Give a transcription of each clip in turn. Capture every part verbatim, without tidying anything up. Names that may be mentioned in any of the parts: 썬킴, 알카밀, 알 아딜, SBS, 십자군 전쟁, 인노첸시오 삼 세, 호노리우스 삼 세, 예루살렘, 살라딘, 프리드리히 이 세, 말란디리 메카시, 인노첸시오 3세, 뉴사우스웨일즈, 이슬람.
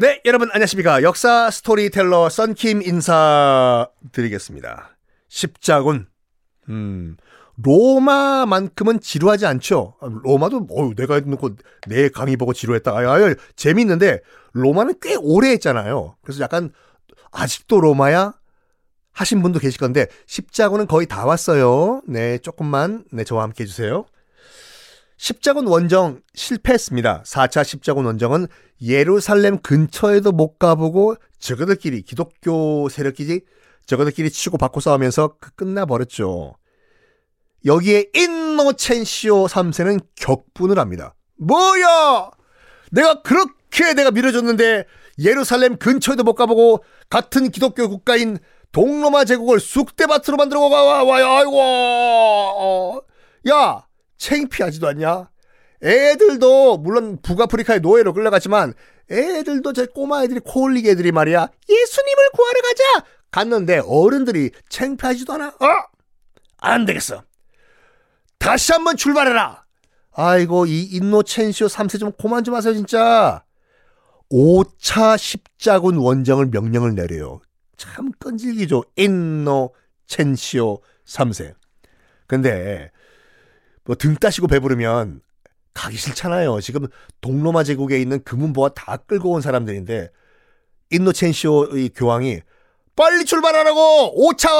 네, 여러분 안녕하십니까. 역사 스토리텔러 썬킴 인사드리겠습니다. 십자군. 음, 로마만큼은 지루하지 않죠. 로마도 어, 내가 해놓고 내 강의 보고 지루했다. 아, 아, 재밌는데 로마는 꽤 오래 했잖아요. 그래서 약간 아직도 로마야? 하신 분도 계실 건데 십자군은 거의 다 왔어요. 네, 조금만 네 저와 함께 해주세요. 십자군 원정 실패했습니다. 사 차 십자군 원정은 예루살렘 근처에도 못 가보고 저거들끼리 기독교 세력끼리 저거들끼리 치고 받고 싸우면서 끝나버렸죠. 여기에 인노첸시오 삼 세는 격분을 합니다. 뭐야! 내가 그렇게 내가 밀어줬는데 예루살렘 근처에도 못 가보고 같은 기독교 국가인 동로마 제국을 쑥대밭으로 만들고 가와요. 아이고! 야! 창피하지도 않냐? 애들도 물론 북아프리카의 노예로 끌려갔지만 애들도 제 꼬마애들이 코올리게 애들이 말이야 예수님을 구하러 가자! 갔는데 어른들이 창피하지도 않아? 어? 안 되겠어. 다시 한번 출발해라. 아이고 이 인노첸시오 삼 세 좀 고만 좀 하세요 진짜. 오 차 십자군 원정을 명령을 내려요. 참 끈질기죠. 인노첸시오 삼 세. 근데 뭐 등 따시고 배부르면 가기 싫잖아요. 지금 동로마 제국에 있는 금은보화 다 끌고 온 사람들인데 인노첸시오 이 교황이 빨리 출발하라고! 오 차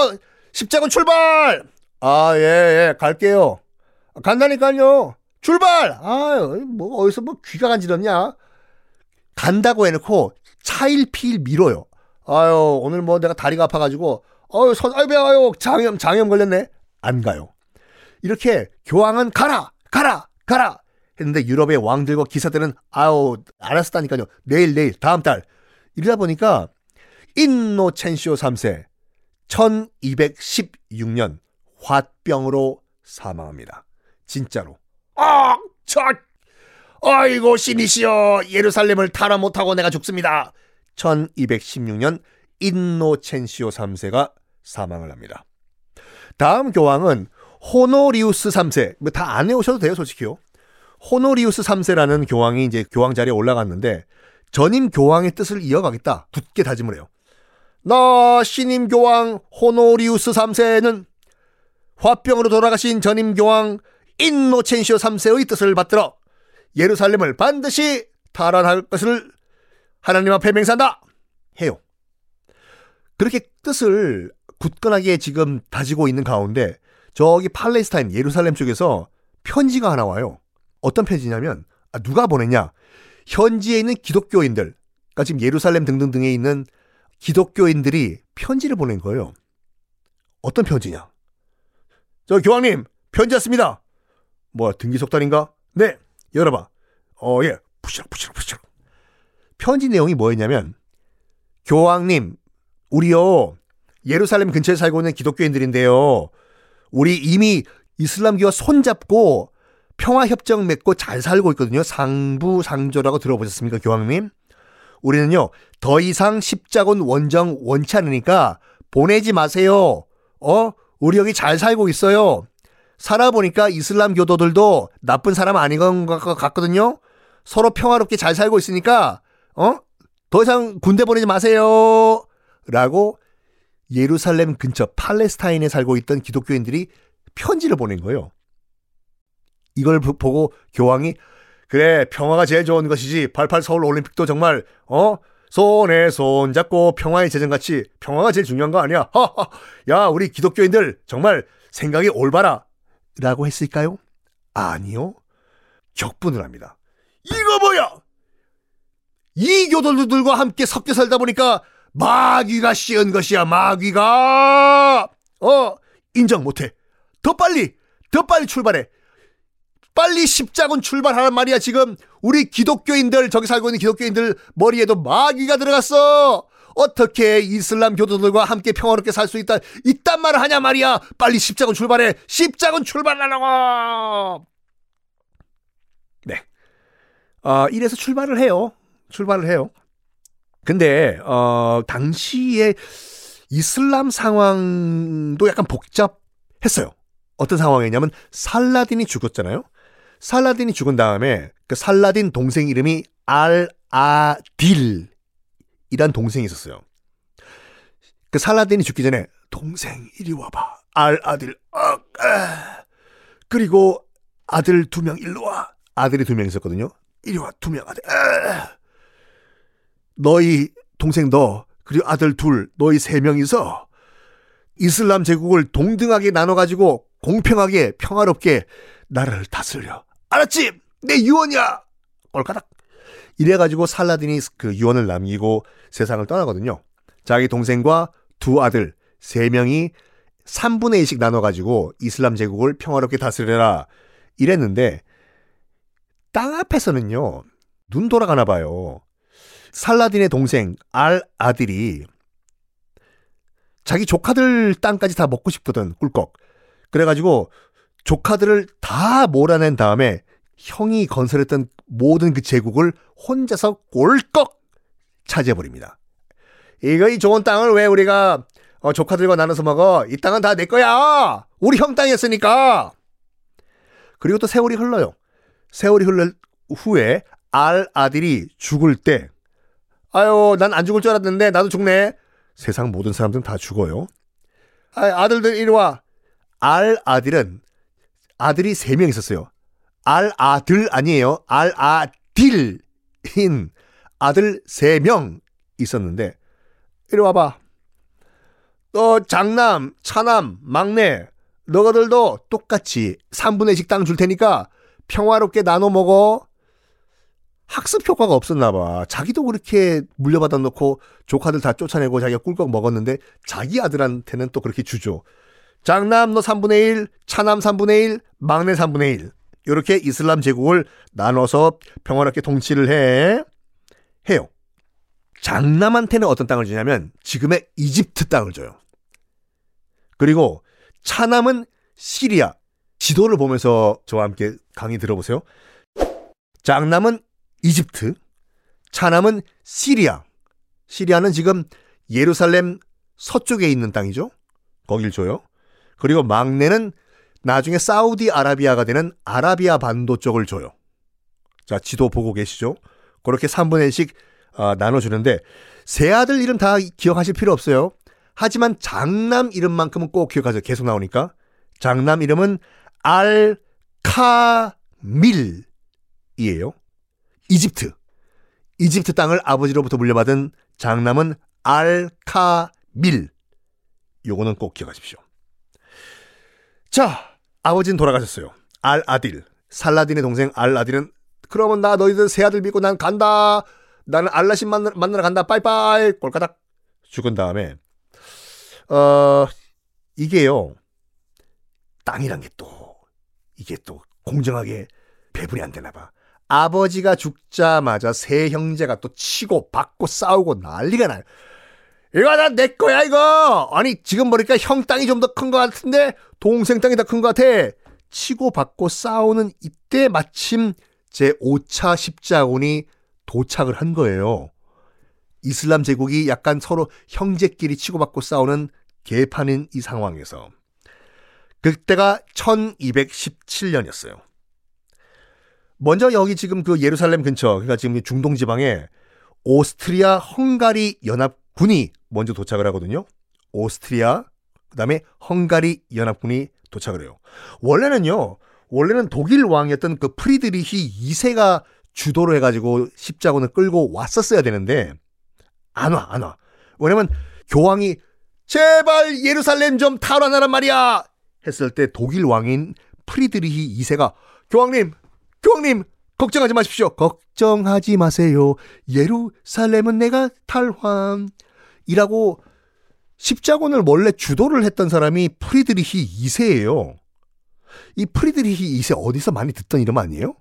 십자군 출발! 아, 예, 예, 갈게요. 간다니까요. 출발! 아, 뭐, 어디서 뭐 귀가 간지럽냐? 간다고 해놓고 차일피일 밀어요. 아유, 오늘 뭐 내가 다리가 아파가지고, 아유, 선, 아유, 아유, 장염, 장염 걸렸네? 안 가요. 이렇게 교황은 가라! 가라! 가라! 했는데 유럽의 왕들과 기사들은, 아유, 알았었다니까요. 내일, 내일, 다음 달. 이러다 보니까, 인노첸시오 삼 세 천이백십육 년 화병으로 사망합니다. 진짜로. 아, 저, 아이고 신이시여 예루살렘을 타라 못하고 내가 죽습니다. 천이백십육 년 인노첸시오 삼 세가 사망을 합니다. 다음 교황은 호노리우스 삼 세. 뭐 다 안 해오셔도 돼요 솔직히요. 호노리우스 삼 세라는 교황이 이제 교황 자리에 올라갔는데 전임 교황의 뜻을 이어가겠다. 굳게 다짐을 해요. 나 신임 교황 호노리우스 삼 세는 화병으로 돌아가신 전임 교황 인노첸시오 삼 세의 뜻을 받들어 예루살렘을 반드시 탈환할 것을 하나님 앞에 맹세한다 해요. 그렇게 뜻을 굳건하게 지금 다지고 있는 가운데 저기 팔레스타인 예루살렘 쪽에서 편지가 하나 와요. 어떤 편지냐면 아, 누가 보냈냐? 현지에 있는 기독교인들, 그러니까 지금 예루살렘 등등등에 있는 기독교인들이 편지를 보낸 거예요. 어떤 편지냐? 저 교황님 편지 왔습니다. 뭐야 등기속단인가? 네 열어봐. 어 예 부시락 부시락 부시락. 편지 내용이 뭐였냐면 교황님 우리요 예루살렘 근처에 살고 있는 기독교인들인데요. 우리 이미 이슬람교와 손잡고 평화협정 맺고 잘 살고 있거든요. 상부상조라고 들어보셨습니까 교황님? 우리는요 더 이상 십자군 원정 원치 않으니까 보내지 마세요. 어? 우리 여기 잘 살고 있어요. 살아보니까 이슬람 교도들도 나쁜 사람 아닌 것 같거든요. 서로 평화롭게 잘 살고 있으니까 어? 더 이상 군대 보내지 마세요. 라고 예루살렘 근처 팔레스타인에 살고 있던 기독교인들이 편지를 보낸 거예요. 이걸 보고 교황이 그래 평화가 제일 좋은 것이지 팔팔 서울 올림픽도 정말 어? 손에 손 잡고 평화의 재정같이 평화가 제일 중요한 거 아니야. 하하. 야 우리 기독교인들 정말 생각이 올바라 라고 했을까요? 아니요. 격분을 합니다. 이거 뭐야? 이 교도들과 함께 섞여 살다 보니까 마귀가 씌운 것이야. 마귀가 어 인정 못해. 더 빨리 더 빨리 출발해. 빨리 십자군 출발하란 말이야. 지금 우리 기독교인들 저기 살고 있는 기독교인들 머리에도 마귀가 들어갔어. 어떻게 이슬람 교도들과 함께 평화롭게 살 수 있다 이딴 말을 하냐 말이야. 빨리 십자군 출발해. 십자군 출발하라고. 네. 어, 이래서 출발을 해요. 출발을 해요. 근데 어, 당시에 이슬람 상황도 약간 복잡했어요. 어떤 상황이냐면 살라딘이 죽었잖아요. 살라딘이 죽은 다음에 그 살라딘 동생 이름이 알 아딜 이란 동생이 있었어요. 그 살라딘이 죽기 전에 동생 이리 와봐. 알 아딜. 어, 에. 그리고 아들 두 명 일로 와. 아들이 두 명 있었거든요. 이리 와. 두 명 아들. 에. 너희 동생 너 그리고 아들 둘 너희 세 명이서 이슬람 제국을 동등하게 나눠가지고 공평하게 평화롭게 나라를 다스려. 알았지? 내 유언이야. 꼴까닥. 이래가지고 살라딘이 그 유언을 남기고 세상을 떠나거든요. 자기 동생과 두 아들 세 명이 삼분의 이씩 나눠가지고 이슬람 제국을 평화롭게 다스려라 이랬는데 땅 앞에서는요 눈 돌아가나 봐요. 살라딘의 동생 알 아들이 자기 조카들 땅까지 다 먹고 싶거든. 꿀꺽. 그래가지고 조카들을 다 몰아낸 다음에 형이 건설했던 모든 그 제국을 혼자서 꿀꺽 차지해버립니다. 이거 이 좋은 땅을 왜 우리가 어, 조카들과 나눠서 먹어. 이 땅은 다 내 거야. 우리 형 땅이었으니까. 그리고 또 세월이 흘러요. 세월이 흘러 후에 알 아들이 죽을 때 아유 난 안 죽을 줄 알았는데 나도 죽네. 세상 모든 사람들은 다 죽어요. 아, 아들들 이리 와. 알 아딜은 아들이 세 명 있었어요. 알 아들 아니에요. 알 아딜인 아들 세 명 있었는데 이리 와봐. 너 장남, 차남, 막내 너희들도 똑같이 삼분의 이씩 땅 줄 테니까 평화롭게 나눠 먹어. 학습 효과가 없었나 봐. 자기도 그렇게 물려받아 놓고 조카들 다 쫓아내고 자기가 꿀꺽 먹었는데 자기 아들한테는 또 그렇게 주죠. 장남 너 삼분의 일, 차남 삼분의 일, 막내 삼분의 일. 이렇게 이슬람 제국을 나눠서 평화롭게 통치를 해. 해요. 장남한테는 어떤 땅을 주냐면 지금의 이집트 땅을 줘요. 그리고 차남은 시리아. 지도를 보면서 저와 함께 강의 들어보세요. 장남은 이집트, 차남은 시리아. 시리아는 지금 예루살렘 서쪽에 있는 땅이죠. 거길 줘요. 그리고 막내는 나중에 사우디아라비아가 되는 아라비아 반도 쪽을 줘요. 자, 지도 보고 계시죠? 그렇게 삼분의 일씩 아, 나눠주는데 세 아들 이름 다 기억하실 필요 없어요. 하지만 장남 이름만큼은 꼭 기억하세요. 계속 나오니까. 장남 이름은 알카밀이에요. 이집트. 이집트 땅을 아버지로부터 물려받은 장남은 알카밀. 요거는 꼭 기억하십시오. 자, 아버지는 돌아가셨어요. 알 아딜. 살라딘의 동생 알 아딜은 그러면 나 너희들 세 아들 믿고 난 간다. 나는 알라신 만나, 만나러 간다. 빠이빠이. 꼴까닥. 죽은 다음에 어 이게요. 땅이란 게 또 이게 또 공정하게 배분이 안 되나 봐. 아버지가 죽자마자 세 형제가 또 치고 받고 싸우고 난리가 나요. 이거 다 내 거야 이거. 아니 지금 보니까 형 땅이 좀 더 큰 것 같은데 동생 땅이 더 큰 것 같아. 치고 받고 싸우는 이때 마침 제오 차 십자군이 도착을 한 거예요. 이슬람 제국이 약간 서로 형제끼리 치고받고 싸우는 개판인 이 상황에서. 그때가 천이백십칠년이었어요. 먼저 여기 지금 그 예루살렘 근처, 그러니까 지금 중동 지방에 오스트리아 헝가리 연합군이 먼저 도착을 하거든요. 오스트리아, 그 다음에 헝가리 연합군이 도착을 해요. 원래는요, 원래는 독일 왕이었던 그 프리드리히 이 세가 주도로 해가지고 십자군을 끌고 왔었어야 되는데 안 와, 안 와. 왜냐면 교황이 제발 예루살렘 좀 탈환하란 말이야 했을 때 독일 왕인 프리드리히 이 세가 교황님, 교황님 걱정하지 마십시오. 걱정하지 마세요. 예루살렘은 내가 탈환. 이라고 십자군을 원래 주도를 했던 사람이 프리드리히 이 세예요. 이 프리드리히 이 세 어디서 많이 듣던 이름 아니에요?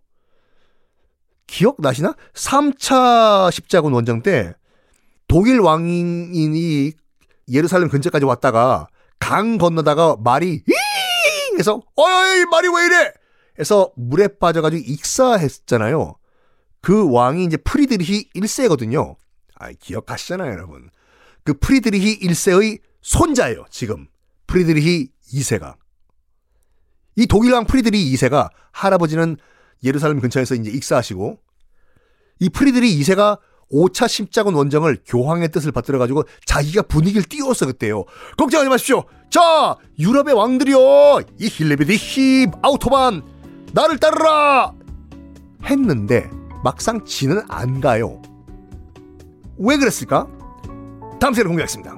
기억나시나? 삼 차 십자군 원정 때 독일 왕인이 예루살렘 근처까지 왔다가 강 건너다가 말이 이잉 해서 어이 말이 왜 이래 해서 물에 빠져가지고 익사했잖아요. 그 왕이 이제 프리드리히 일 세거든요. 아, 기억하시잖아요 여러분. 그 프리드리히 일 세의 손자예요. 지금 프리드리히 이 세가. 이 독일왕 프리드리히 이 세가 할아버지는 예루살렘 근처에서 이제 익사하시고 이 프리드리히 이 세가 오 차 십자군 원정을 교황의 뜻을 받들어가지고 자기가 분위기를 띄웠어 그때요. 걱정하지 마십시오. 자, 유럽의 왕들이요, 이 힐레비디 힙 아우토반 나를 따르라 했는데 막상 지는 안 가요. 왜 그랬을까? 다음 시간에 공개하겠습니다.